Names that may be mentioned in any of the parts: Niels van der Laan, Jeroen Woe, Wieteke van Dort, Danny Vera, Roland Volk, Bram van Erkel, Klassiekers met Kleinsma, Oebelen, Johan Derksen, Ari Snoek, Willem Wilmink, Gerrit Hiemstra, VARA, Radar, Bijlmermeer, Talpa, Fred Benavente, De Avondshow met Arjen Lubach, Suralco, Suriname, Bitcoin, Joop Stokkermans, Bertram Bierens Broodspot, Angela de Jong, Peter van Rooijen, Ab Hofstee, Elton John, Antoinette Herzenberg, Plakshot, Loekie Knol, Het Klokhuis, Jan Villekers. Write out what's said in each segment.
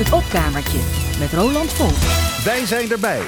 Het opkamertje met Roland Volk. Wij zijn erbij.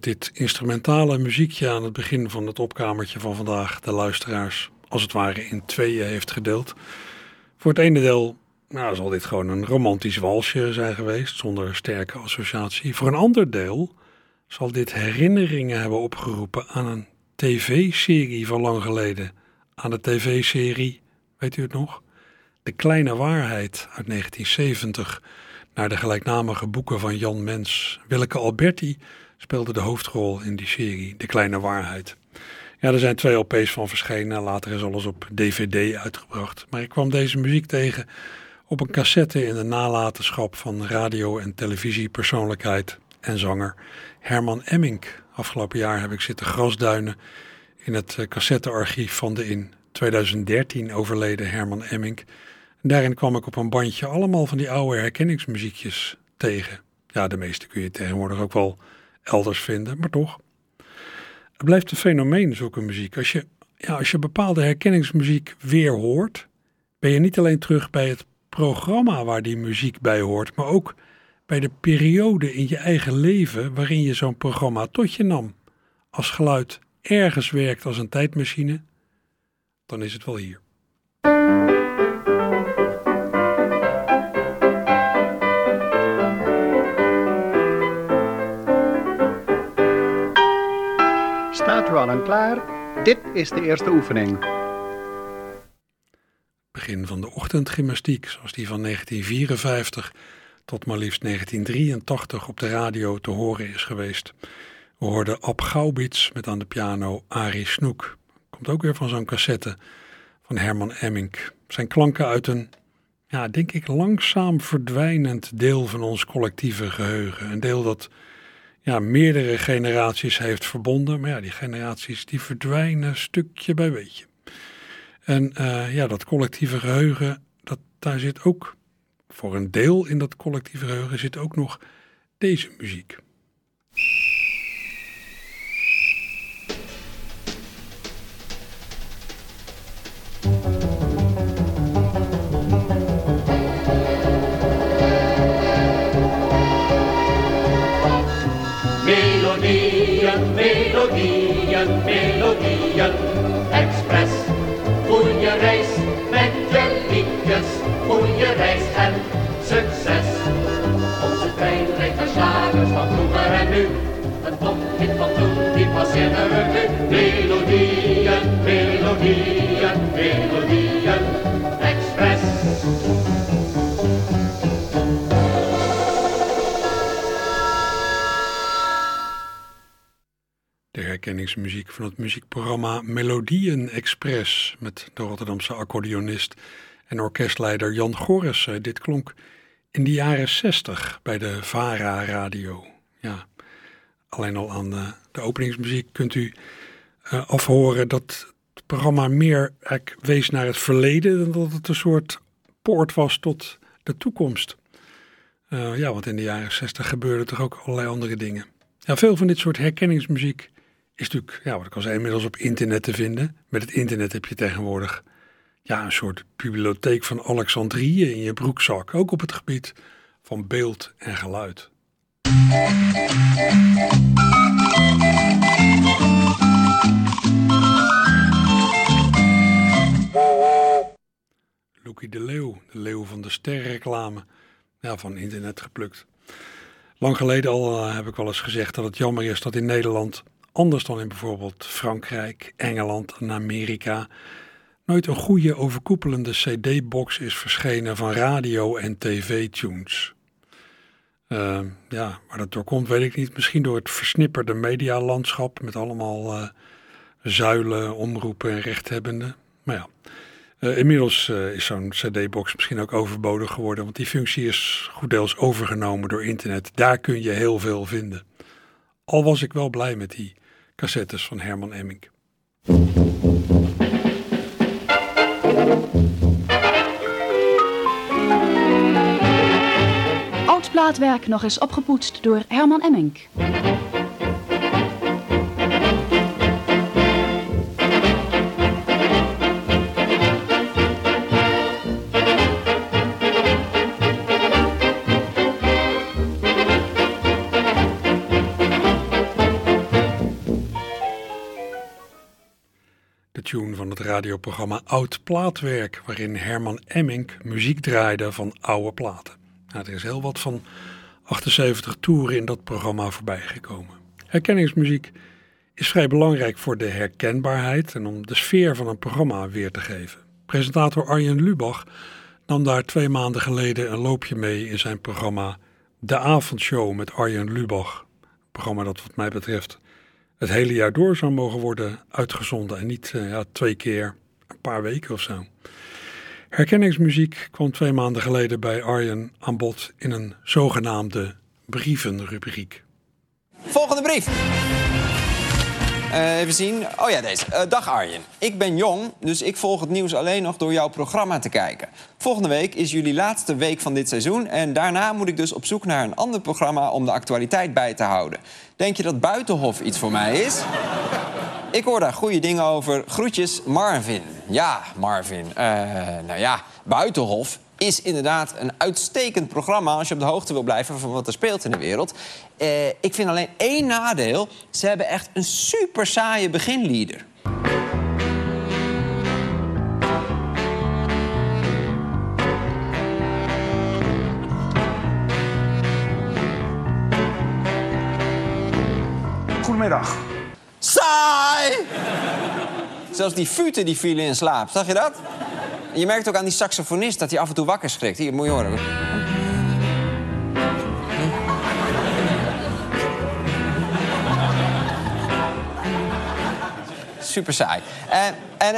Dit instrumentale muziekje aan het begin van het opkamertje van vandaag de luisteraars als het ware in tweeën heeft gedeeld. Voor het ene deel zal dit gewoon een romantisch walsje zijn geweest zonder sterke associatie. Voor een ander deel zal dit herinneringen hebben opgeroepen aan een tv-serie van lang geleden. Aan de tv-serie, weet u het nog? De Kleine Waarheid uit 1970 naar de gelijknamige boeken van Jan Mens. Willeke Alberti speelde de hoofdrol in die serie, De Kleine Waarheid. Ja, er zijn 2 LP's van verschenen. Later is alles op DVD uitgebracht. Maar ik kwam deze muziek tegen op een cassette in de nalatenschap van radio- en televisiepersoonlijkheid en zanger Herman Emmink. Afgelopen jaar heb ik zitten grasduinen in het cassettearchief van de in 2013 overleden Herman Emmink. En daarin kwam ik op een bandje allemaal van die oude herkenningsmuziekjes tegen. Ja, de meeste kun je tegenwoordig ook wel elders vinden, maar toch. Het blijft een fenomeen, zulke muziek. Als je bepaalde herkenningsmuziek weer hoort, ben je niet alleen terug bij het programma waar die muziek bij hoort, maar ook bij de periode in je eigen leven waarin je zo'n programma tot je nam. Als geluid ergens werkt als een tijdmachine, dan is het wel hier. Staat u al en klaar? Dit is de eerste oefening. Begin van de ochtendgymnastiek, zoals die van 1954 tot maar liefst 1983 op de radio te horen is geweest. We hoorden Ab Goubitz met aan de piano Ari Snoek. Komt ook weer van zo'n cassette van Herman Emmink. Zijn klanken uit een, denk ik, langzaam verdwijnend deel van ons collectieve geheugen. Een deel dat meerdere generaties heeft verbonden. Maar die generaties die verdwijnen stukje bij beetje. En dat collectieve geheugen, daar zit ook, voor een deel in dat collectieve geheugen, zit ook nog deze muziek. Melodieën, expres, goeie reis met je liedjes, goeie reis en succes. Onze trein rijdt naar slagers van vroeger en nu, een tophit van toen, die pas in de revue. Melodieën, melodieën, melodieën, expres. de herkenningsmuziek van het muziekprogramma Melodieën Express met de Rotterdamse accordeonist en orkestleider Jan Gorissen. Dit klonk in de jaren 60 bij de VARA Radio. Ja, alleen al aan de openingsmuziek kunt u afhoren dat het programma meer wees naar het verleden dan dat het een soort poort was tot de toekomst. Want in de jaren 60 gebeurden toch ook allerlei andere dingen. Ja, veel van dit soort herkenningsmuziek is natuurlijk, wat ik al zei, inmiddels op internet te vinden. Met het internet heb je tegenwoordig een soort bibliotheek van Alexandrië in je broekzak. Ook op het gebied van beeld en geluid. Loekie de leeuw van de sterrenreclame. Ja, van internet geplukt. Lang geleden al heb ik wel eens gezegd dat het jammer is dat in Nederland, anders dan in bijvoorbeeld Frankrijk, Engeland en Amerika, nooit een goede overkoepelende cd-box is verschenen van radio- en tv-tunes. Waar dat door komt weet ik niet. Misschien door het versnipperde medialandschap met allemaal zuilen, omroepen en rechthebbenden. Maar ja, inmiddels is zo'n cd-box misschien ook overbodig geworden, want die functie is goed deels overgenomen door internet. Daar kun je heel veel vinden. Al was ik wel blij met die cassettes van Herman Emmink. Oud plaatwerk nog eens opgepoetst door Herman Emmink. Van het radioprogramma Oud Plaatwerk, waarin Herman Emmink muziek draaide van oude platen. Nou, er is heel wat van 78 toeren in dat programma voorbij gekomen. Herkenningsmuziek is vrij belangrijk voor de herkenbaarheid en om de sfeer van een programma weer te geven. Presentator Arjen Lubach nam daar 2 maanden geleden een loopje mee in zijn programma De Avondshow met Arjen Lubach. Een programma dat wat mij betreft het hele jaar door zou mogen worden uitgezonden en niet 2 keer een paar weken of zo. Herkenningsmuziek kwam 2 maanden geleden bij Arjen aan bod in een zogenaamde brievenrubriek. Volgende brief. Even zien. Oh ja, deze. Dag Arjen. Ik ben jong, dus ik volg het nieuws alleen nog door jouw programma te kijken. Volgende week is jullie laatste week van dit seizoen en daarna moet ik dus op zoek naar een ander programma om de actualiteit bij te houden. Denk je dat Buitenhof iets voor mij is? Ik hoor daar goede dingen over. Groetjes, Marvin. Ja, Marvin. Buitenhof is inderdaad een uitstekend programma als je op de hoogte wil blijven van wat er speelt in de wereld. Ik vind alleen 1 nadeel. Ze hebben echt een super saaie beginlieder. Goedemiddag. Saai! Zelfs die futen die vielen in slaap, zag je dat? Je merkt ook aan die saxofonist dat hij af en toe wakker schrikt. Hier, moet je horen. Super saai. En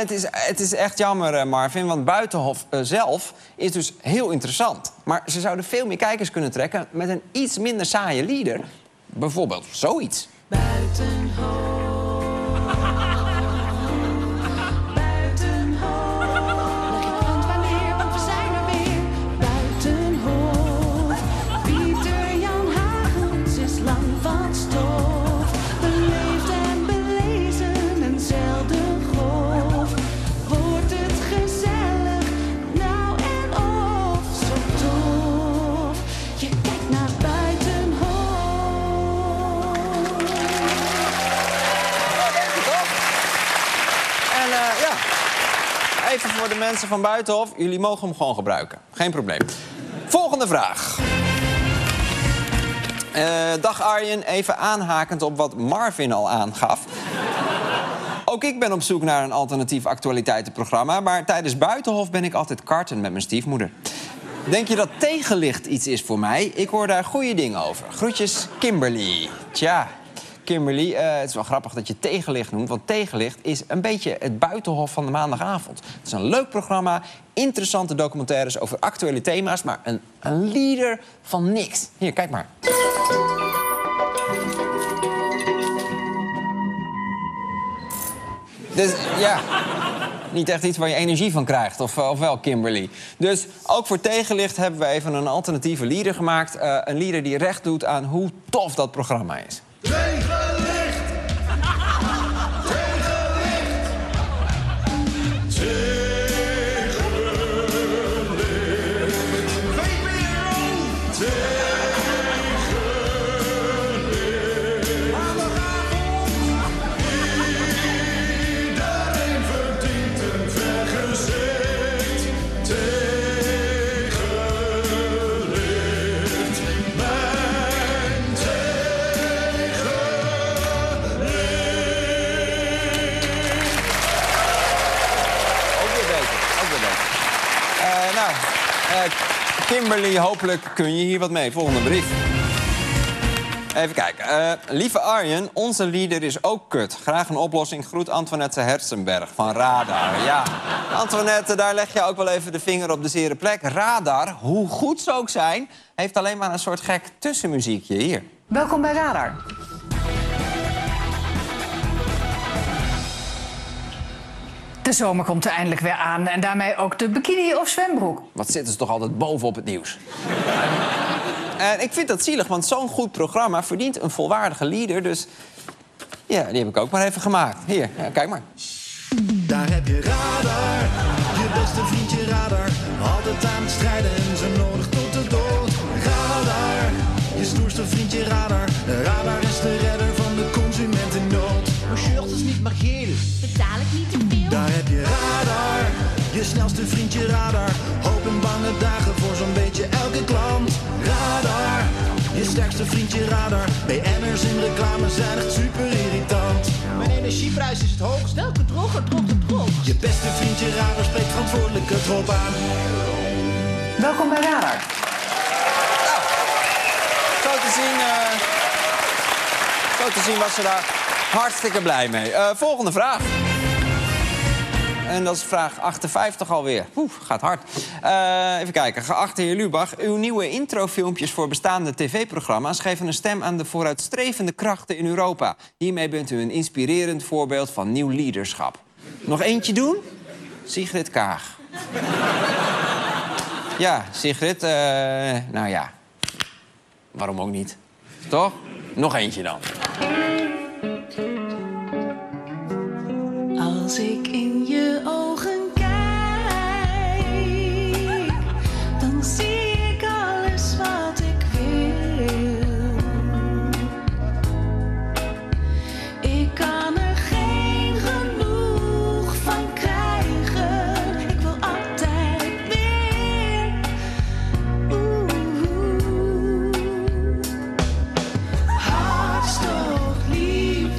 het is echt jammer, Marvin, want Buitenhof zelf is dus heel interessant. Maar ze zouden veel meer kijkers kunnen trekken met een iets minder saaie lieder. Bijvoorbeeld zoiets. Buitenhof. Even voor de mensen van Buitenhof, jullie mogen hem gewoon gebruiken. Geen probleem. Volgende vraag. Dag Arjen, even aanhakend op wat Marvin al aangaf. Ook ik ben op zoek naar een alternatief actualiteitenprogramma, maar tijdens Buitenhof ben ik altijd karten met mijn stiefmoeder. Denk je dat Tegenlicht iets is voor mij? Ik hoor daar goede dingen over. Groetjes, Kimberly. Tja, Kimberly, het is wel grappig dat je Tegenlicht noemt, want Tegenlicht is een beetje het Buitenhof van de maandagavond. Het is een leuk programma, interessante documentaires over actuele thema's, maar een leader van niks. Hier, kijk maar. Dus, ja, niet echt iets waar je energie van krijgt, of wel, Kimberly. Dus ook voor Tegenlicht hebben we even een alternatieve leader gemaakt. Een leader die recht doet aan hoe tof dat programma is. Tegenlicht! Tegenlicht! Tegenlicht! Kimberly, hopelijk kun je hier wat mee. Volgende brief. Even kijken. Lieve Arjen, onze leader is ook kut. Graag een oplossing. Groet Antoinette Herzenberg van Radar. Ja, Antoinette, daar leg je ook wel even de vinger op de zere plek. Radar, hoe goed ze ook zijn, heeft alleen maar een soort gek tussenmuziekje hier. Welkom bij Radar. De zomer komt er eindelijk weer aan en daarmee ook de bikini of zwembroek. Wat zitten ze toch altijd bovenop het nieuws. En ik vind dat zielig, want zo'n goed programma verdient een volwaardige leader. Dus ja, die heb ik ook maar even gemaakt. Hier, ja, kijk maar. Daar heb je Radar, je beste vriendje Radar. Altijd aan het strijden en zo nodig tot de dood. Radar, je stoerste vriendje Radar. Radar is de redder van de consument in nood. Mijn shirt is niet maar geel. Betaal ik niet te veel? Daar heb je Radar, je snelste vriendje Radar. Hoop en bange dagen voor zo'n beetje elke klant. Radar, je sterkste vriendje Radar. BN'ers in reclame zijn echt super irritant. Mijn energieprijs is het hoogst. Welke droger drogt het hoogst? Je beste vriendje Radar spreekt verantwoordelijk het erop aan. Welkom bij Radar. Nou, zo te zien was ze daar hartstikke blij mee. Volgende vraag. En dat is vraag 58 alweer. Oeh, gaat hard. Even kijken. Geachte heer Lubach, uw nieuwe introfilmpjes voor bestaande tv-programma's geven een stem aan de vooruitstrevende krachten in Europa. Hiermee bent u een inspirerend voorbeeld van nieuw leiderschap. Nog eentje doen? Sigrid Kaag. Ja, Sigrid, nou ja. Waarom ook niet? Toch? Nog eentje dan. Als ik in je ogen kijk, dan zie ik alles wat ik wil. Ik kan er geen genoeg van krijgen. Ik wil altijd meer. Hartstocht, liefde.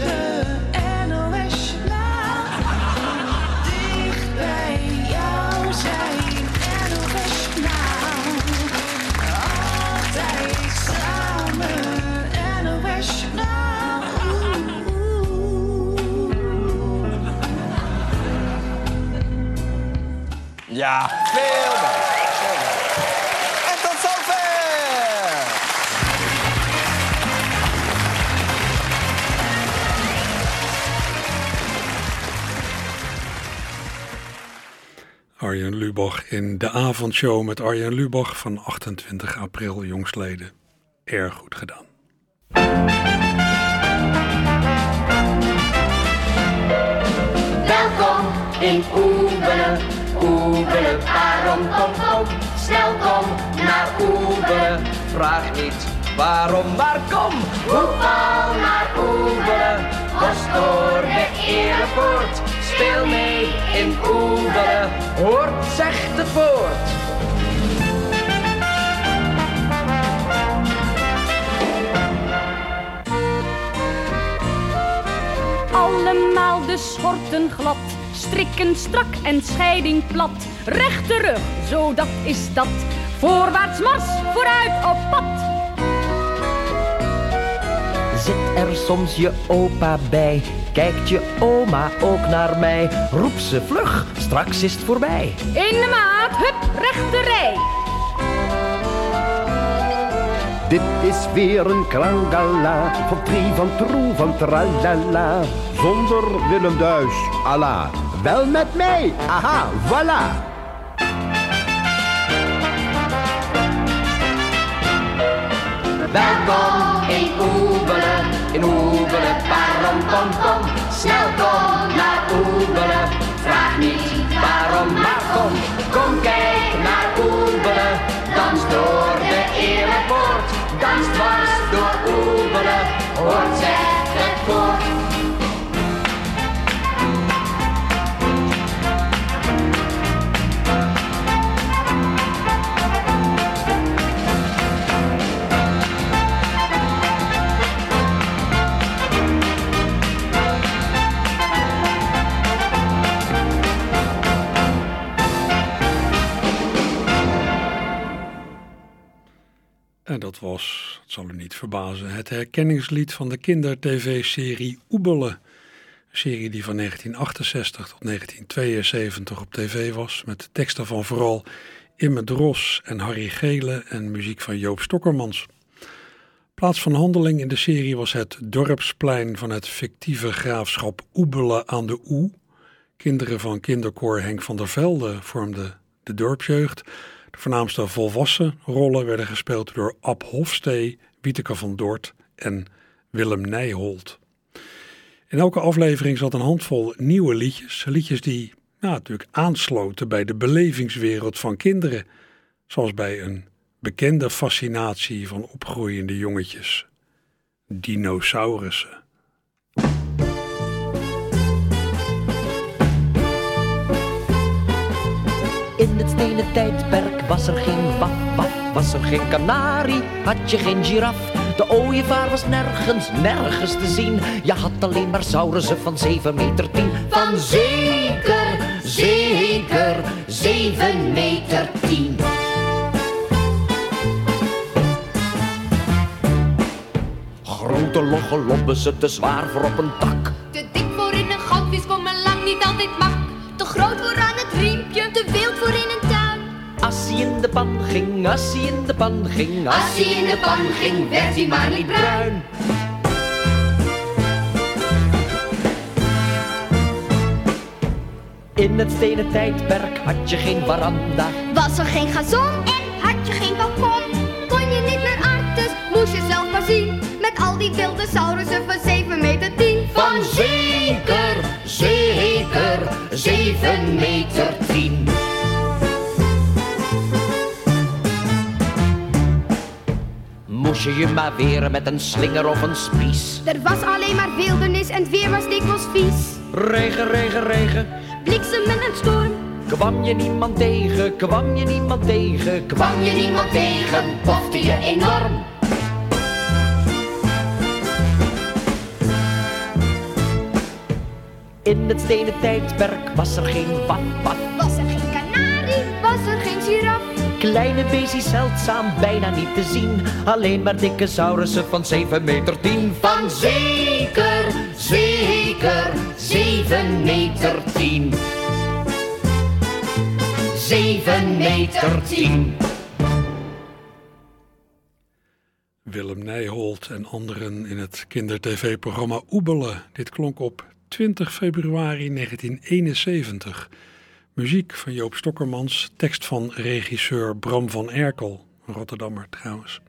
Ja, veel beter. En tot zover! Arjen Lubach in De Avondshow met Arjen Lubach van 28 april jongstleden. Erg goed gedaan. Welkom in Oebelen. Koeveren, waarom kom op? Snel kom naar Koeveren. Vraag niet waarom, maar kom. Voetbal naar Koeveren. Was door de Erepoort. Speel mee in Koeveren. Hoort, zegt het woord. Allemaal de schorten glad. Strikken strak en scheiding plat. Rechte rug, zo dat is dat. Voorwaarts mars, vooruit op pad. Zit er er soms je opa bij? Kijkt je oma ook naar mij? Roep ze vlug, straks is het voorbij. In de maat, hup, rechterij. Dit is weer een krangala, van tri, van troe, van tralala. Zonder Willem Duis, ala. Wel met mij, aha, voilà. Welkom in Oebelen, parom kom kom. Snel kom naar Oebelen, vraag niet waarom maar kom. Kom kijk naar Oebelen, dans door de Erepoort. Dans dwars door Oebelen, hoort zeg het woord. En dat was, het zal u niet verbazen, het herkenningslied van de kindertv-serie Oebelen. Een serie die van 1968 tot 1972 op tv was, met teksten van vooral Imme Dros en Harry Geelen en muziek van Joop Stokkermans. Plaats van handeling in de serie was het dorpsplein van het fictieve graafschap Oebelen aan de Oe. Kinderen van kinderkoor Henk van der Velde vormden de dorpsjeugd. De voornaamste volwassen rollen werden gespeeld door Ab Hofstee, Wieteke van Dort en Willem Nijholt. In elke aflevering zat een handvol nieuwe liedjes. Liedjes die natuurlijk aansloten bij de belevingswereld van kinderen. Zoals bij een bekende fascinatie van opgroeiende jongetjes. Dinosaurussen. In het stenen tijdperk was er geen waf, waf, was er geen kanarie, had je geen giraf. De ooievaar was nergens te zien. Je had alleen maar saurussen van 7,10 meter. Van zeker, 7,10 meter. Grote logge loppen ze te zwaar voor op een tak. Te dik voor in een goudvis, kom maar lang niet altijd mak. Te groot voor aan het riempje, te wild voor in een tuin. Assie in de pan ging, assie in de pan ging, assie in de pan ging, werd hij maar niet bruin. In het stenen tijdperk had je geen veranda. Was er geen gazon en had je geen balkon. Kon je niet meer uit, dus moest je zelf maar zien. Met al die wilde saurussen van 7,10 meter. Van zeker, 7,10 meter. Moest je je maar weren met een slinger of een spies. Er was alleen maar wildernis en het weer was dikwijls vies. Regen. Bliksem en een storm. Kwam je niemand tegen, bofte je enorm. In het stenen tijdperk was er geen waf. Was er geen kanarie, was er geen giraf. Kleine beestjes zeldzaam, bijna niet te zien. Alleen maar dikke saurussen van 7,10 meter. Van zeker, 7,10 meter. 7,10 meter. Willem Nijholt en anderen in het kindertv-programma Oebelen. Dit klonk op 20 februari 1971. Muziek van Joop Stokkermans, tekst van regisseur Bram van Erkel, Rotterdammer trouwens.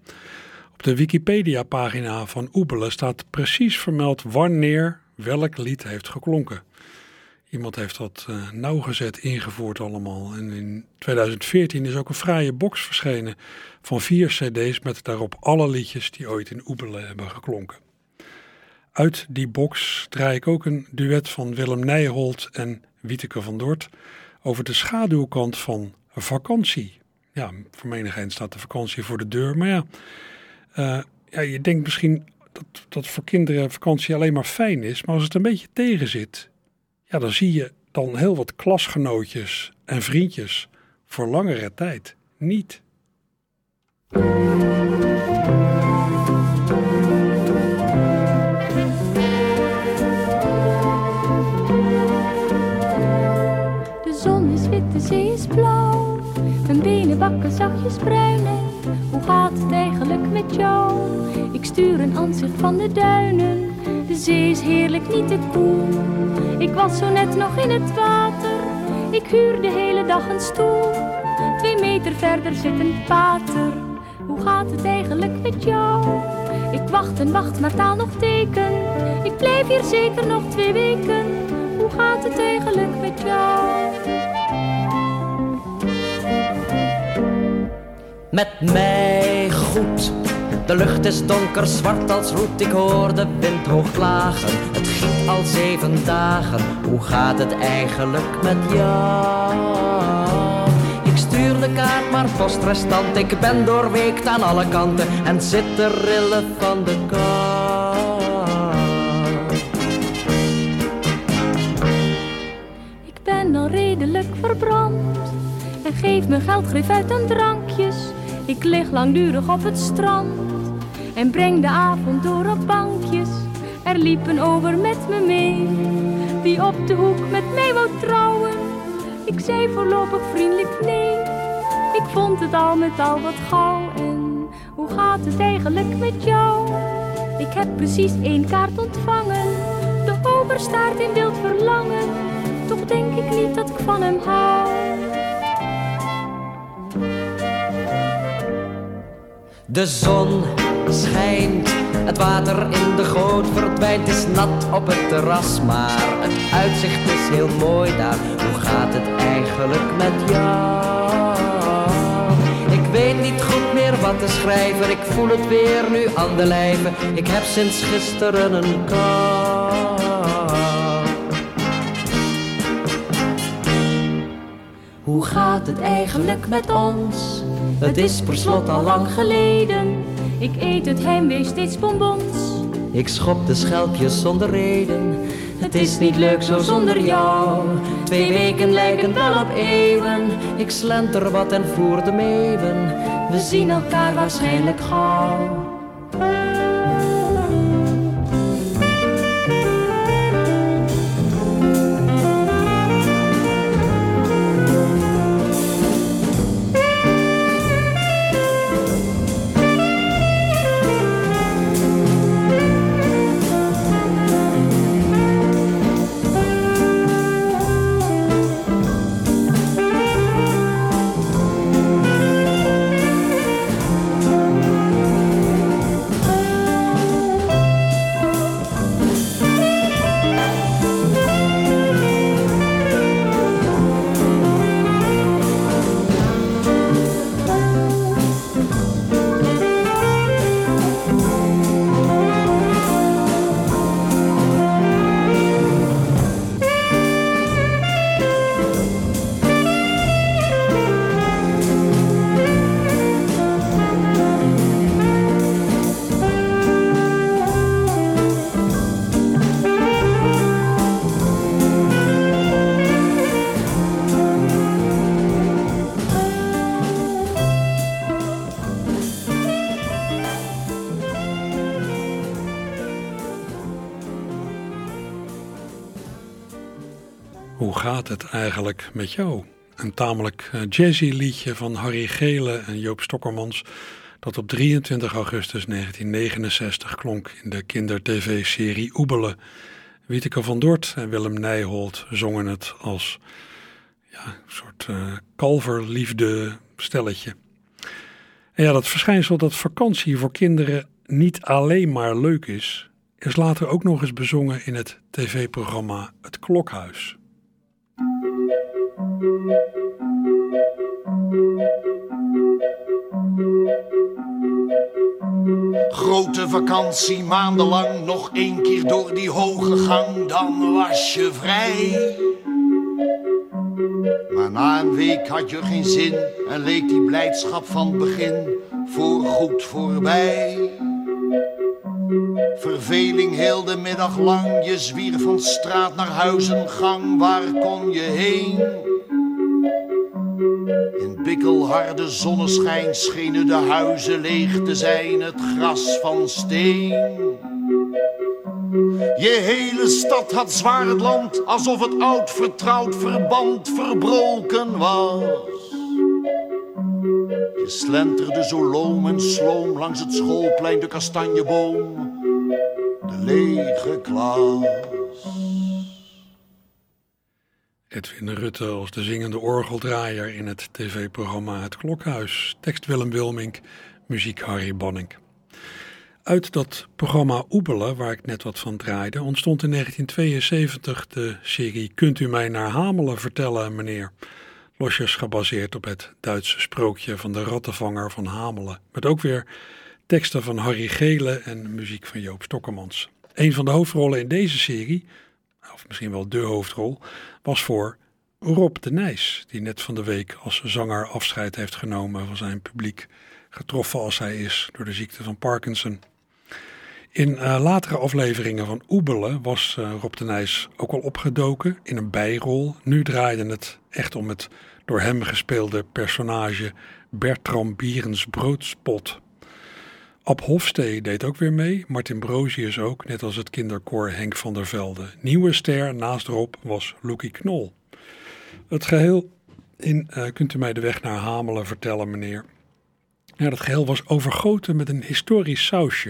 Op de Wikipedia-pagina van Oebelen staat precies vermeld wanneer welk lied heeft geklonken. Iemand heeft dat nauwgezet ingevoerd allemaal. En in 2014 is ook een fraaie box verschenen van 4 cd's... met daarop alle liedjes die ooit in Oebelen hebben geklonken. Uit die box draai ik ook een duet van Willem Nijholt en Wieteke van Dort over de schaduwkant van vakantie. Ja, voor menigeen staat de vakantie voor de deur. Maar je denkt misschien dat voor kinderen vakantie alleen maar fijn is. Maar als het een beetje tegen zit, dan zie je dan heel wat klasgenootjes en vriendjes voor langere tijd niet. bakken zachtjes bruinen. Hoe gaat het eigenlijk met jou? Ik stuur een ansicht van de duinen. De zee is heerlijk niet te koel. Ik was zo net nog in het water. Ik huur de hele dag een stoel. 2 meter verder zit een pater. Hoe gaat het eigenlijk met jou? Ik wacht en wacht, maar taal nog teken. Ik blijf hier zeker nog 2 weken. Hoe gaat het eigenlijk met jou? Met mij goed. De lucht is donker, zwart als roet. Ik hoor de wind hoog klagen. Het giet al 7 dagen. Hoe gaat het eigenlijk met jou? Ik stuur de kaart, maar postrestant. Ik ben doorweekt aan alle kanten en zit te rillen van de kou. Ik ben al redelijk verbrand en geef mijn geldgreep uit aan drankjes. Ik lig langdurig op het strand en breng de avond door op bankjes. Er liep een ober met me mee, die op de hoek met mij wou trouwen. Ik zei voorlopig vriendelijk nee, ik vond het al met al wat gauw. En hoe gaat het eigenlijk met jou? Ik heb precies 1 kaart ontvangen, de ober staart in wild verlangen. Toch denk ik niet dat ik van hem hou. De zon schijnt, het water in de goot verdwijnt. Het is nat op het terras, maar het uitzicht is heel mooi daar. Hoe gaat het eigenlijk met jou? Ik weet niet goed meer wat te schrijven. Ik voel het weer nu aan de lijve. Ik heb sinds gisteren een kou. Hoe gaat het eigenlijk met ons? Het is per slot al lang geleden. Ik eet het heimwee steeds bonbons. Ik schop de schelpjes zonder reden. Het is niet leuk zo zonder jou. 2 weken lijken wel op eeuwen. Ik slenter wat en voer de meeuwen. We zien elkaar waarschijnlijk gauw. Het eigenlijk met jou. Een tamelijk jazzy liedje van Harry Geelen en Joop Stokkermans dat op 23 augustus 1969 klonk in de kindertv-serie Oebelen. Wieteke van Dort en Willem Nijholt zongen het als een soort kalverliefde stelletje. En ja, dat verschijnsel dat vakantie voor kinderen niet alleen maar leuk is later ook nog eens bezongen in het tv-programma Het Klokhuis. Grote vakantie, maandenlang, nog 1 keer door die hoge gang, dan was je vrij. Maar na een week had je geen zin en leek die blijdschap van het begin voorgoed voorbij. Verveling heel de middag lang, je zwierf van straat naar huis en gang, waar kon je heen? In bikkelharde zonneschijn schenen de huizen leeg te zijn, het gras van steen. Je hele stad had zwaar het land, alsof het oud vertrouwd verband verbroken was. slenterde zo loom en sloom langs het schoolplein de kastanjeboom, de lege klas. Edwin Rutte als de zingende orgeldraaier in het tv-programma Het Klokhuis. Tekst Willem Wilmink, muziek Harry Bannink. Uit dat programma Oebelen, waar ik net wat van draaide, ontstond in 1972 de serie Kunt u mij naar Hamelen vertellen, meneer? Losjes gebaseerd op het Duitse sprookje van de rattenvanger van Hamelen. Met ook weer teksten van Harry Geelen en muziek van Joop Stokkermans. Een van de hoofdrollen in deze serie, of misschien wel de hoofdrol, was voor Rob de Nijs, die net van de week als zanger afscheid heeft genomen van zijn publiek, getroffen als hij is door de ziekte van Parkinson. In latere afleveringen van Oebelen was Rob de Nijs ook al opgedoken in een bijrol. Nu draaide het echt om het door hem gespeelde personage Bertram Bierens Broodspot. Ab Hofstee deed ook weer mee, Martin Brosius ook, net als het kinderkoor Henk van der Velde. Nieuwe ster naast Rob was Loekie Knol. Het geheel in Kunt u mij de weg naar Hamelen vertellen, meneer? Ja, dat geheel was overgoten met een historisch sausje.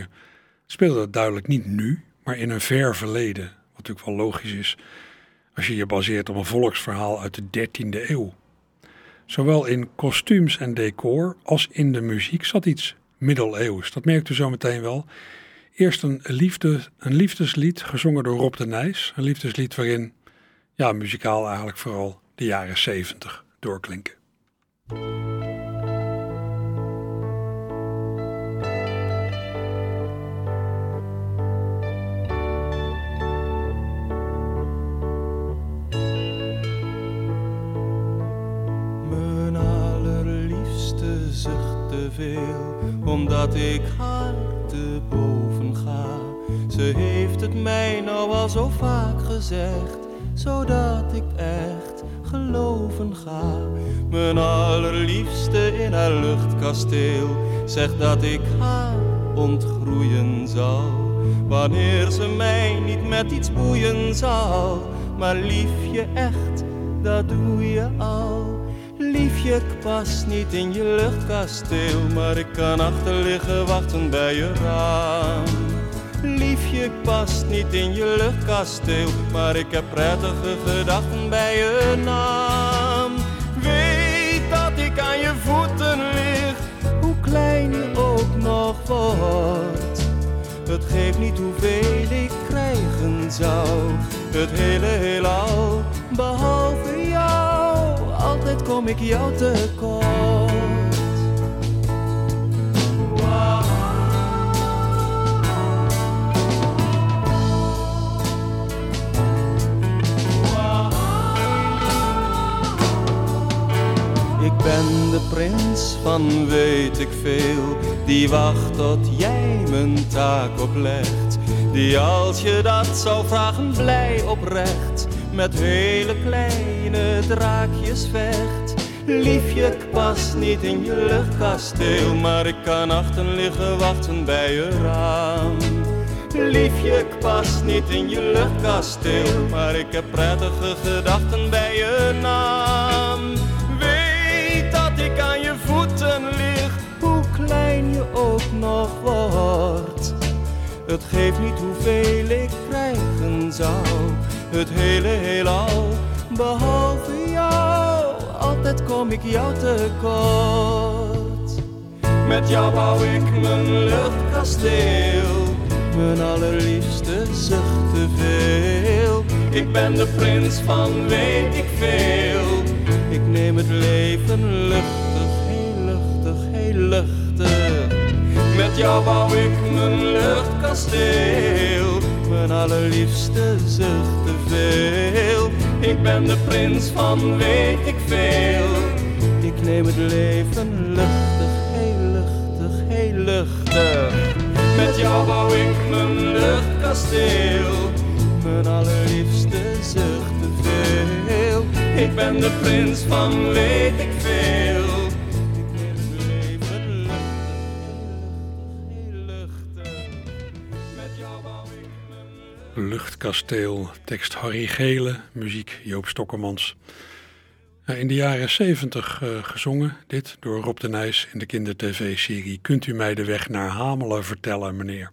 Het speelde het duidelijk niet nu, maar in een ver verleden. Wat natuurlijk wel logisch is als je je baseert op een volksverhaal uit de 13e eeuw. Zowel in kostuums en decor als in de muziek zat iets middeleeuws. Dat merkt u zo meteen wel. Eerst een liefdeslied gezongen door Rob de Nijs. Een liefdeslied waarin, ja, muzikaal eigenlijk vooral de jaren 70 doorklinken. Omdat ik haar te boven ga. Ze heeft het mij nou al zo vaak gezegd, zodat ik echt geloven ga. Mijn allerliefste in haar luchtkasteel zegt dat ik haar ontgroeien zal, wanneer ze mij niet met iets boeien zal. Maar liefje echt, dat doe je al. Liefje, ik pas niet in je luchtkasteel, maar ik kan achterliggen wachten bij je raam. Liefje, ik pas niet in je luchtkasteel, maar ik heb prettige gedachten bij je naam. Weet dat ik aan je voeten lig, hoe klein je ook nog wordt. Het geeft niet hoeveel ik krijgen zou, het hele heelal behalve jou. Altijd kom ik jou tekort. Wow. Wow. Ik ben de prins van weet ik veel, die wacht tot jij mijn taak oplegt, die als je dat zou vragen blij oprecht met hele kleine draakjes vecht. Liefje, ik pas niet in je luchtkasteel, maar ik kan achter liggen wachten bij je raam. Liefje, ik pas niet in je luchtkasteel, maar ik heb prettige gedachten bij je naam. Weet dat ik aan je voeten lig, hoe klein je ook nog wordt. Het geeft niet hoeveel ik krijgen zou, het hele heelal behalve jou. Altijd kom ik jou tekort. Met jou bouw ik mijn luchtkasteel, mijn allerliefste zucht te veel. Ik ben de prins van weet ik veel. Ik neem het leven luchtig, heel luchtig, heel luchtig. Met jou bouw ik mijn luchtkasteel, mijn allerliefste zucht te veel. Ik ben de prins van weet ik veel. Ik neem het leven luchtig, heel luchtig, heel luchtig. Met jou bouw ik mijn luchtkasteel, mijn allerliefste zucht te veel. Ik ben de prins van weet ik veel. Ik neem het leven luchtig, heel luchtig, heel luchtig. Met jou bouw ik Luchtkasteel, tekst Harry Geelen, muziek Joop Stokkermans. In de jaren 70 gezongen, dit, door Rob de Nijs in de kindertv-serie Kunt u mij de weg naar Hamelen vertellen, meneer?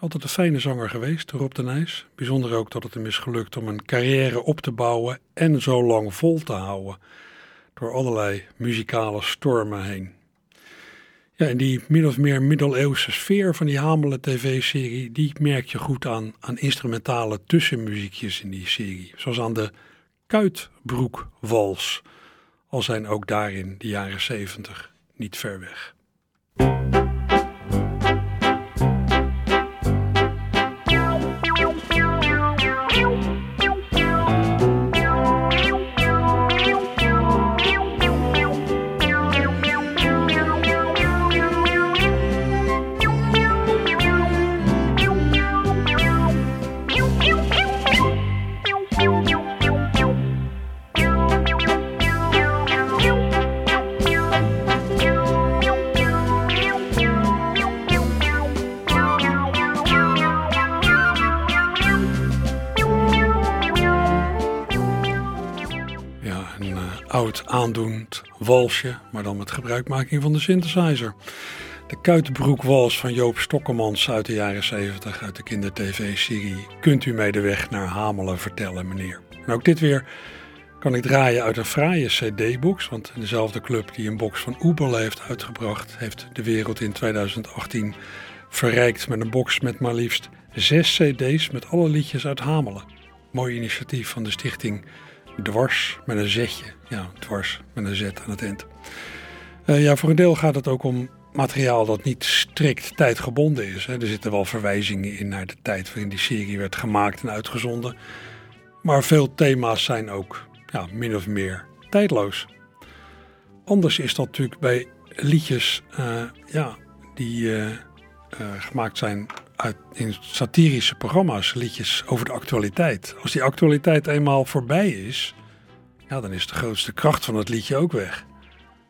Altijd een fijne zanger geweest, Rob de Nijs. Bijzonder ook dat het hem is gelukt om een carrière op te bouwen en zo lang vol te houden. Door allerlei muzikale stormen heen. Ja, en die min of meer middeleeuwse sfeer van die Hamelen tv-serie, die merk je goed aan instrumentale tussenmuziekjes in die serie. Zoals aan de Kuitbroekwals, al zijn ook daarin de jaren 70 niet ver weg. Aandoend walsje, maar dan met gebruikmaking van de synthesizer. De Kuitenbroekwals van Joop Stokkermans uit de jaren 70 uit de kindertv-serie Kunt u mij de weg naar Hamelen vertellen, meneer? En ook dit weer kan ik draaien uit een fraaie cd-box, want dezelfde club die een box van Oebelen heeft uitgebracht, heeft de wereld in 2018 verrijkt met een box met maar liefst 6 cd's met alle liedjes uit Hamelen. Mooi initiatief van de stichting Dwars met een zetje. Ja, dwars met een z aan het eind. Voor een deel gaat het ook om materiaal dat niet strikt tijdgebonden is. Hè. Er zitten wel verwijzingen in naar de tijd waarin die serie werd gemaakt en uitgezonden. Maar veel thema's zijn ook min of meer tijdloos. Anders is dat natuurlijk bij liedjes die gemaakt zijn in satirische programma's, liedjes over de actualiteit. Als die actualiteit eenmaal voorbij is, dan is de grootste kracht van het liedje ook weg.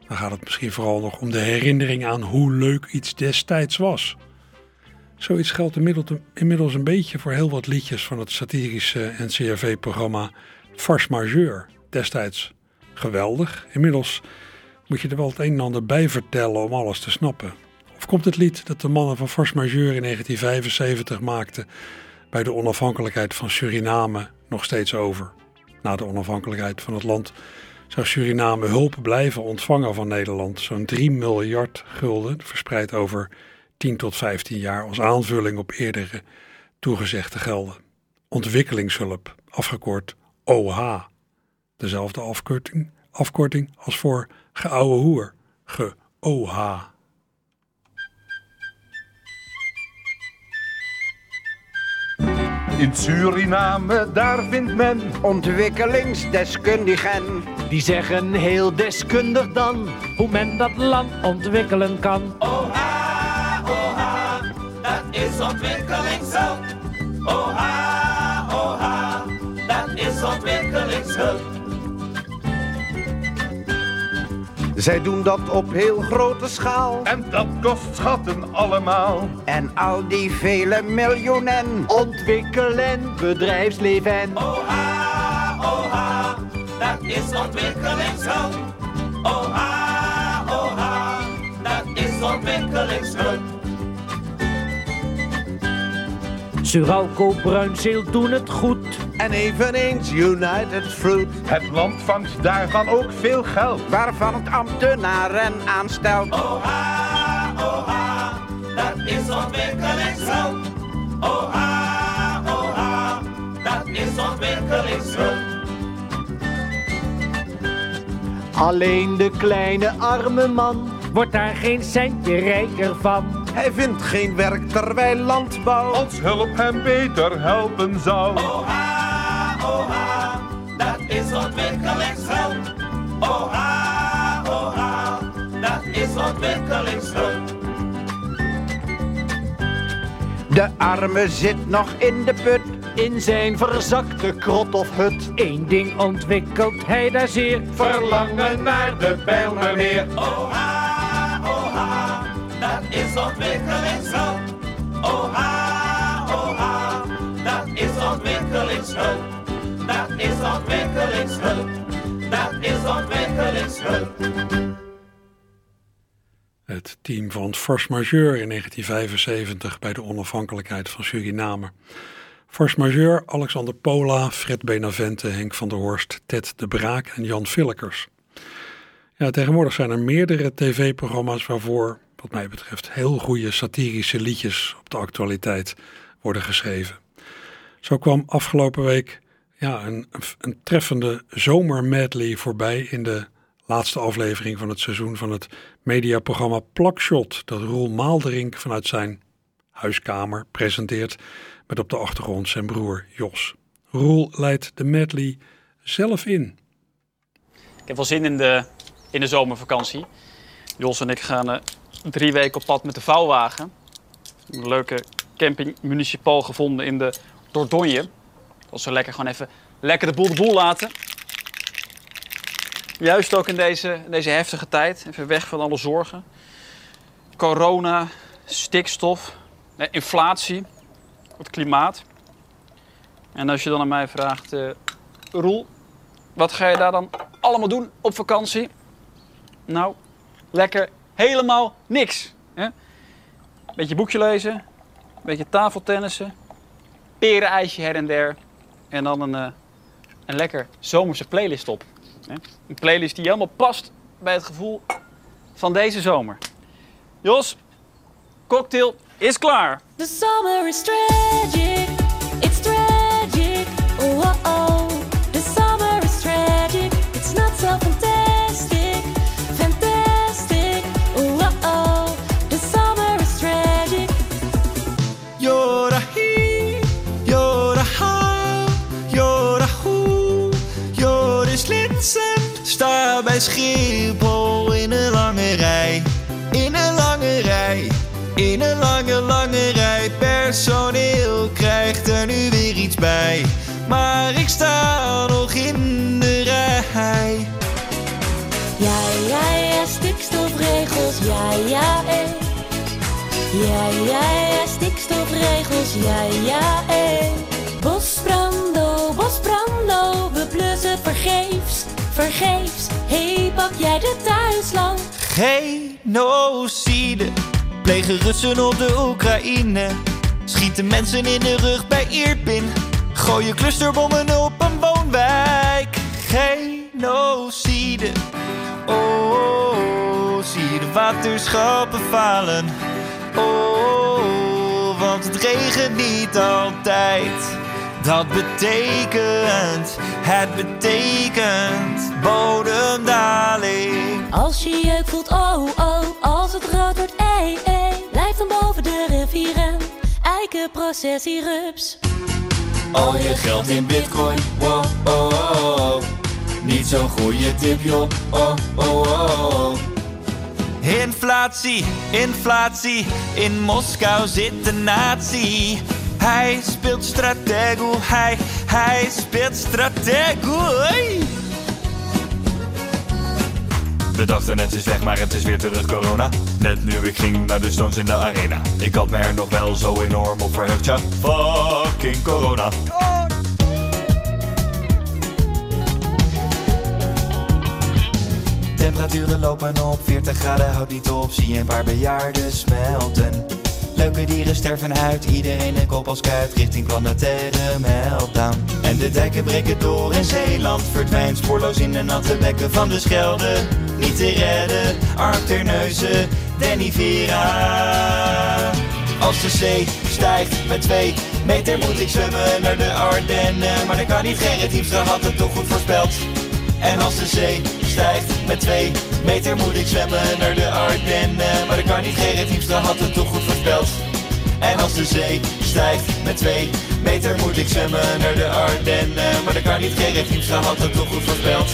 Dan gaat het misschien vooral nog om de herinnering aan hoe leuk iets destijds was. Zoiets geldt inmiddels een beetje voor heel wat liedjes van het satirische NCRV-programma Force Majeur. Destijds geweldig. Inmiddels moet je er wel het een en ander bij vertellen om alles te snappen. Of komt het lied dat de mannen van Force Majeur in 1975 maakten bij de onafhankelijkheid van Suriname nog steeds over? Na de onafhankelijkheid van het land zou Suriname hulp blijven ontvangen van Nederland. Zo'n 3 miljard gulden, verspreid over 10 tot 15 jaar als aanvulling op eerdere toegezegde gelden. Ontwikkelingshulp, afgekort OH. Dezelfde afkorting als voor geouwe hoer, ge-OH. In Suriname, daar vindt men ontwikkelingsdeskundigen. Die zeggen heel deskundig dan hoe men dat land ontwikkelen kan. OH, OH, dat is ontwikkelingshulp. OH, OH, dat is ontwikkelingshulp. Zij doen dat op heel grote schaal. En dat kost schatten allemaal. En al die vele miljoenen ontwikkelen bedrijfsleven. OH, OH, dat is ontwikkelingshulp. OH, OH, dat is ontwikkelingshulp. Suralco, Bruinzeel doen het goed. En eveneens United Fruit. Het land vangt daarvan ook veel geld. Waarvan het ambtenaren aanstelt. OH, OH, dat is ontwikkelingshulp. OH, OH, dat is ontwikkelingshulp. Alleen de kleine arme man wordt daar geen centje rijker van. Hij vindt geen werk terwijl landbouw ons hulp hem beter helpen zou. OH, OH, dat is ontwikkelingshulp. OH, OH, dat is ontwikkelingshulp. De arme zit nog in de put, in zijn verzakte krot of hut. Eén ding ontwikkelt hij daar zeer, verlangen naar de Bijlmermeer. OH, dat is ontwikkelingshulp. OH, OH, dat is ontwikkelingshulp. Dat is ontwikkelingshulp. Dat is Het team van Force Majeur in 1975 bij de onafhankelijkheid van Suriname. Force Majeur, Alexander Pola, Fred Benavente, Henk van der Horst, Ted de Braak en Jan Villekers. Ja, tegenwoordig zijn er meerdere tv-programma's waarvoor, wat mij betreft, heel goede satirische liedjes op de actualiteit worden geschreven. Zo kwam afgelopen week een treffende zomermedley voorbij in de laatste aflevering van het seizoen van het mediaprogramma Plakshot, dat Roel Maalderink vanuit zijn huiskamer presenteert met op de achtergrond zijn broer Jos. Roel leidt de medley zelf in. Ik heb wel zin in de zomervakantie. Jos en ik gaan 3 weken op pad met de vouwwagen. Een leuke camping municipaal gevonden in de Dordogne. Dat ze gewoon even de boel laten. Juist ook in deze heftige tijd. Even weg van alle zorgen. Corona, stikstof, inflatie, het klimaat. En als je dan aan mij vraagt, Roel, wat ga je daar dan allemaal doen op vakantie? Nou, lekker helemaal niks. Hè? Beetje boekje lezen, beetje tafeltennissen, perenijsje her en der. En dan een lekker zomerse playlist op. Hè? Een playlist die helemaal past bij het gevoel van deze zomer. Jos, cocktail is klaar. The summer is tragic, it's tragic, oh-oh-oh. The summer is tragic, it's not so fantastic, fantastic, oh-oh-oh. The summer is tragic. You're a he, you're a ha, you're a hoe, you're is Linsen. Sta bij Schiphol in een lange rij, in een lange rij. In een lange, lange rij, personeel krijgt er nu weer iets bij. Maar ik sta nog in de rij. Ja, stikstofregels, ja, Ja, stikstofregels, ja. Bosbrando, we blussen vergeefs. Hey, pak jij de thuisland? Genocide. Plegen Russen op de Oekraïne. Schieten mensen in de rug bij Irpin. Gooien clusterbommen op een woonwijk. Genocide. Oh, zie de waterschappen falen. Oh, want het regent niet altijd. Het betekent bodemdaling. Als je jeuk voelt, oh, als het rood wordt, ei, blijf dan boven de rivieren, eikenprocessie rups. Al je geld in bitcoin, oh, niet zo'n goede tip, joh, oh. Inflatie, in Moskou zit de nazi. Hij speelt stratego. We dachten het is weg, maar het is weer terug corona. Net nu ik ging naar de Stones in de arena. Ik had me er nog wel zo enorm op verheugd, ja. Fucking corona. Temperaturen lopen op, 40 graden houdt niet op. Zie een paar bejaarden smelten. Leuke dieren sterven uit, iedereen een kop als kuit, richting planetaire meltdown. En de dijken breken door en Zeeland verdwijnt spoorloos in de natte bekken van de Schelde. Niet te redden, Arp Terneuzen, Danny Vera. Als de zee stijgt met 2 meter moet ik zwemmen naar de Ardennen. Maar dat kan niet, Gerrit Hiemstra had het toch goed voorspeld. En als de zee stijgt met 2 meter moet ik zwemmen naar de Ardennen. Maar dat kan niet, Gerrit Hiemstra had het toch goed voorspeld. En als de zee stijgt met 2 meter moet ik zwemmen naar de Ardennen. Maar dat kan niet, Gerrit Hiemstra had het toch goed voorspeld.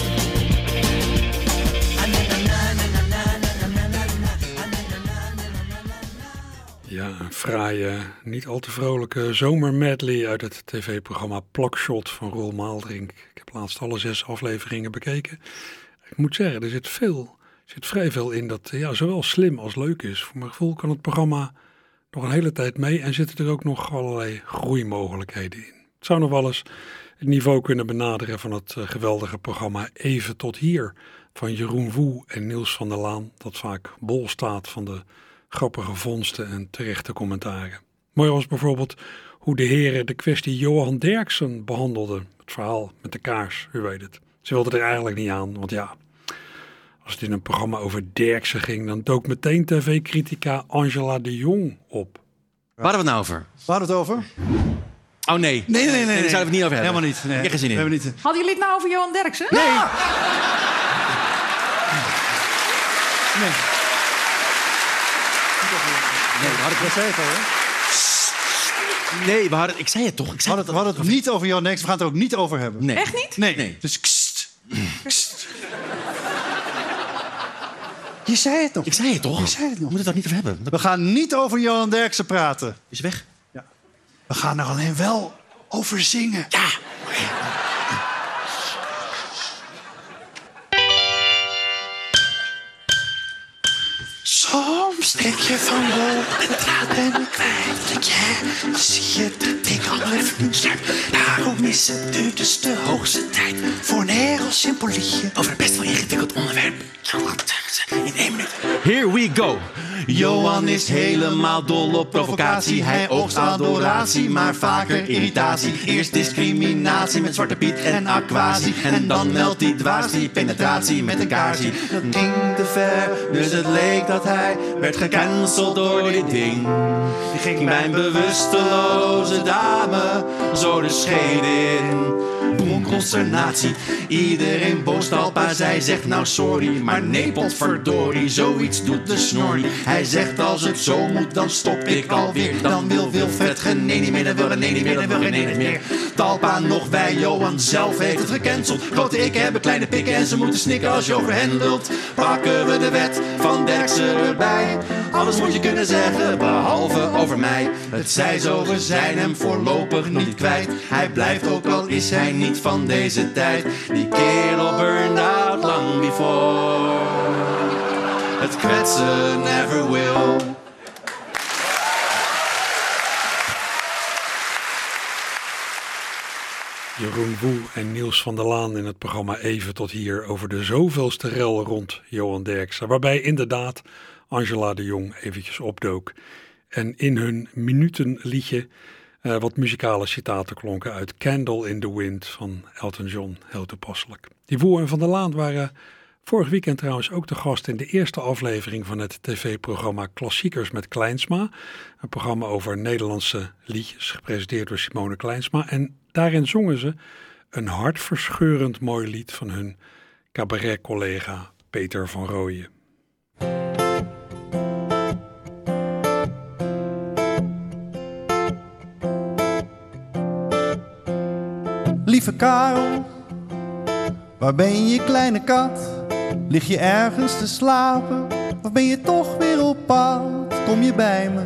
Ja, een fraaie, niet al te vrolijke zomermedley uit het tv-programma Plakshot van Roel Maalderink. Ik heb laatst alle 6 afleveringen bekeken. Ik moet zeggen, er zit vrij veel in dat zowel slim als leuk is. Voor mijn gevoel kan het programma nog een hele tijd mee en zitten er ook nog allerlei groeimogelijkheden in. Het zou nog wel eens het niveau kunnen benaderen van het geweldige programma Even tot hier van Jeroen Woe en Niels van der Laan, dat vaak bol staat van de grappige vondsten en terechte commentaren. Mooi was bijvoorbeeld hoe de heren de kwestie Johan Derksen behandelden. Het verhaal met de kaars, u weet het. Ze wilden er eigenlijk niet aan, want ja, als het in een programma over Derksen ging, dan dook meteen tv-critica Angela de Jong op. Waar hadden we het nou over? Waar hadden we het over? Oh nee. Nee. Daar zouden we het niet over hebben. Helemaal niet. Nee. Ik heb geen zin in. Hadden jullie het nou over Johan Derksen? Nee. Ja. Nee, dat had ik wel zeker hoor. Nee, ik zei het toch. We hadden het niet over Johan Derksen. We gaan het er ook niet over hebben. Nee. Echt niet? Nee. Dus kst. Je zei het nog. Ik zei het toch? We moeten het daar niet over hebben. We gaan niet over Johan Derksen praten. Is weg? Ja. We gaan er alleen wel over zingen. Ja. Soms denk je van wow, en draad ben ik kwijt. Dat jij, dan zie je dat ik al even nu sluit. Daarom is het nu dus de hoogste tijd voor een heel simpel liedje over het best wel ingewikkeld onderwerp. In 1 minuut. Here we go. Johan is helemaal dol op provocatie. Hij oogst adoratie, maar vaker irritatie. Eerst discriminatie met Zwarte Piet en aquatie. En dan meldt hij dwaas die penetratie met een kaarsie. Dat ging te ver, dus het leek dat hij werd gecanceld door dit ding. Ik ging mijn bewusteloze dame zo de scheet in. Boem, consternatie. Iedereen boos, Talpa. Zij zegt nou sorry, maar nee, potverdorie. Zoiets doet de snorrie. Hij zegt als het zo moet, dan stop ik alweer. Dan wil Wilfred Genee niet meer, dan wil René niet meer, dan wil René niet meer. Talpa nog wij, Johan zelf heeft het gecanceld. Grote ik hebben kleine pikken en ze moeten snikken als je over hen lult. Pakken we de wet van Derksen erbij. Alles moet je kunnen zeggen, behalve over mij. Het zij zo, we zijn hem voorlopig niet kwijt. Hij blijft ook al is hij niet van deze tijd. Die kerel burned out lang before. Het kwetsen never will. Jeroen Woe en Niels van der Laan in het programma Even tot hier over de zoveelste rel rond Johan Derksen. Waarbij inderdaad Angela de Jong eventjes opdook. En in hun minutenliedje wat muzikale citaten klonken uit Candle in the Wind van Elton John, heel toepasselijk. Die Woe en Van der Laan waren vorig weekend trouwens ook de gast in de eerste aflevering van het tv-programma Klassiekers met Kleinsma. Een programma over Nederlandse liedjes, gepresenteerd door Simone Kleinsma. En daarin zongen ze een hartverscheurend mooi lied van hun cabaret-collega Peter van Rooijen. Lieve Karel, waar ben je kleine kat? Lig je ergens te slapen? Of ben je toch weer op pad? Kom je bij me?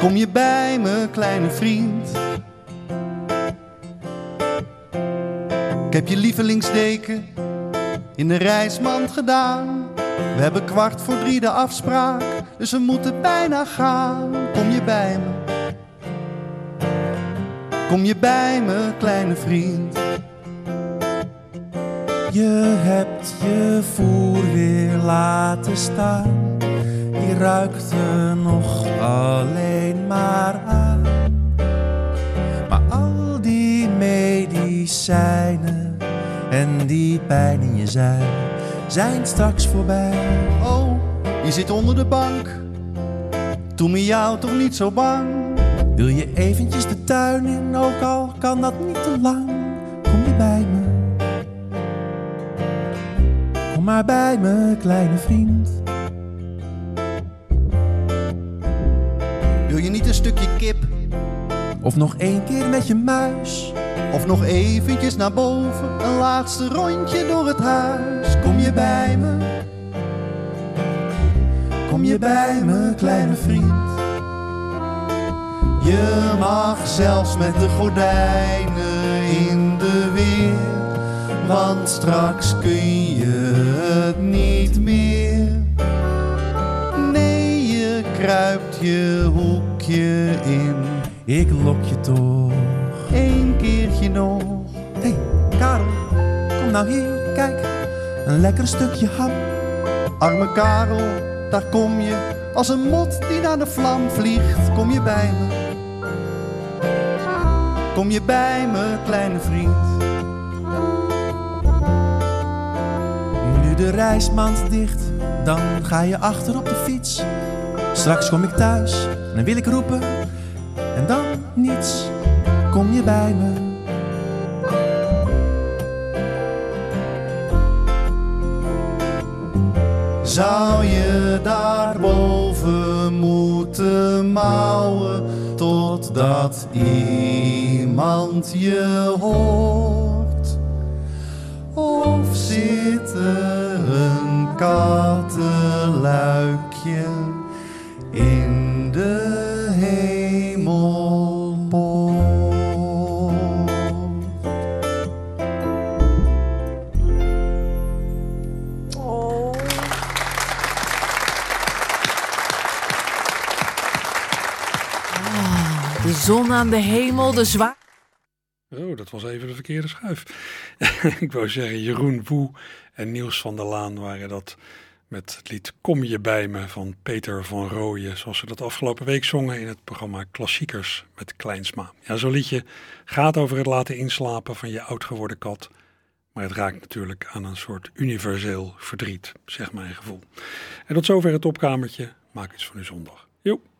Kom je bij me, kleine vriend? Ik heb je lievelingsdeken in de reismand gedaan. We hebben 2:45 de afspraak, dus we moeten bijna gaan. Kom je bij me? Kom je bij me, kleine vriend? Je hebt je voer weer laten staan. Je ruikte nog alleen maar aan. Maar al die medicijnen en die pijn in je zij zijn straks voorbij. Oh, je zit onder de bank. Doe me jou toch niet zo bang. Wil je eventjes de tuin in, ook al kan dat niet te lang. Kom je bij me? Kom maar bij me, kleine vriend. Wil je niet een stukje kip? Of nog 1 keer met je muis? Of nog eventjes naar boven, een laatste rondje door het huis? Kom je bij me? Kom je bij me, kleine vriend? Je mag zelfs met de gordijnen in de weer, want straks kun je het niet meer. Nee, je kruipt je hoekje in. Ik lok je toch 1 keertje nog. Hé, Karel, kom nou hier, kijk, een lekker stukje ham. Arme Karel, daar kom je. Als een mot die naar de vlam vliegt, kom je bij me. Kom je bij me, kleine vriend. Nu de reismaand dicht, dan ga je achter op de fiets. Straks kom ik thuis, en dan wil ik roepen, en dan niets. Kom je bij me. Zou je daarboven moeten mouwen, totdat iemand je hoort? Of zit er een kattenluikje in de hemelpoort? Oh. Ah, de zon aan de hemel, de zwaar. Oh, dat was even de verkeerde schuif. Ik wou zeggen, Jeroen Woe en Niels van der Laan waren dat met het lied Kom je bij me van Peter van Rooijen, zoals ze dat afgelopen week zongen in het programma Klassiekers met Kleinsma. Ja, zo'n liedje gaat over het laten inslapen van je oud geworden kat, maar het raakt natuurlijk aan een soort universeel verdriet, zeg mijn gevoel. En tot zover het opkamertje. Maak iets van uw zondag. Jo.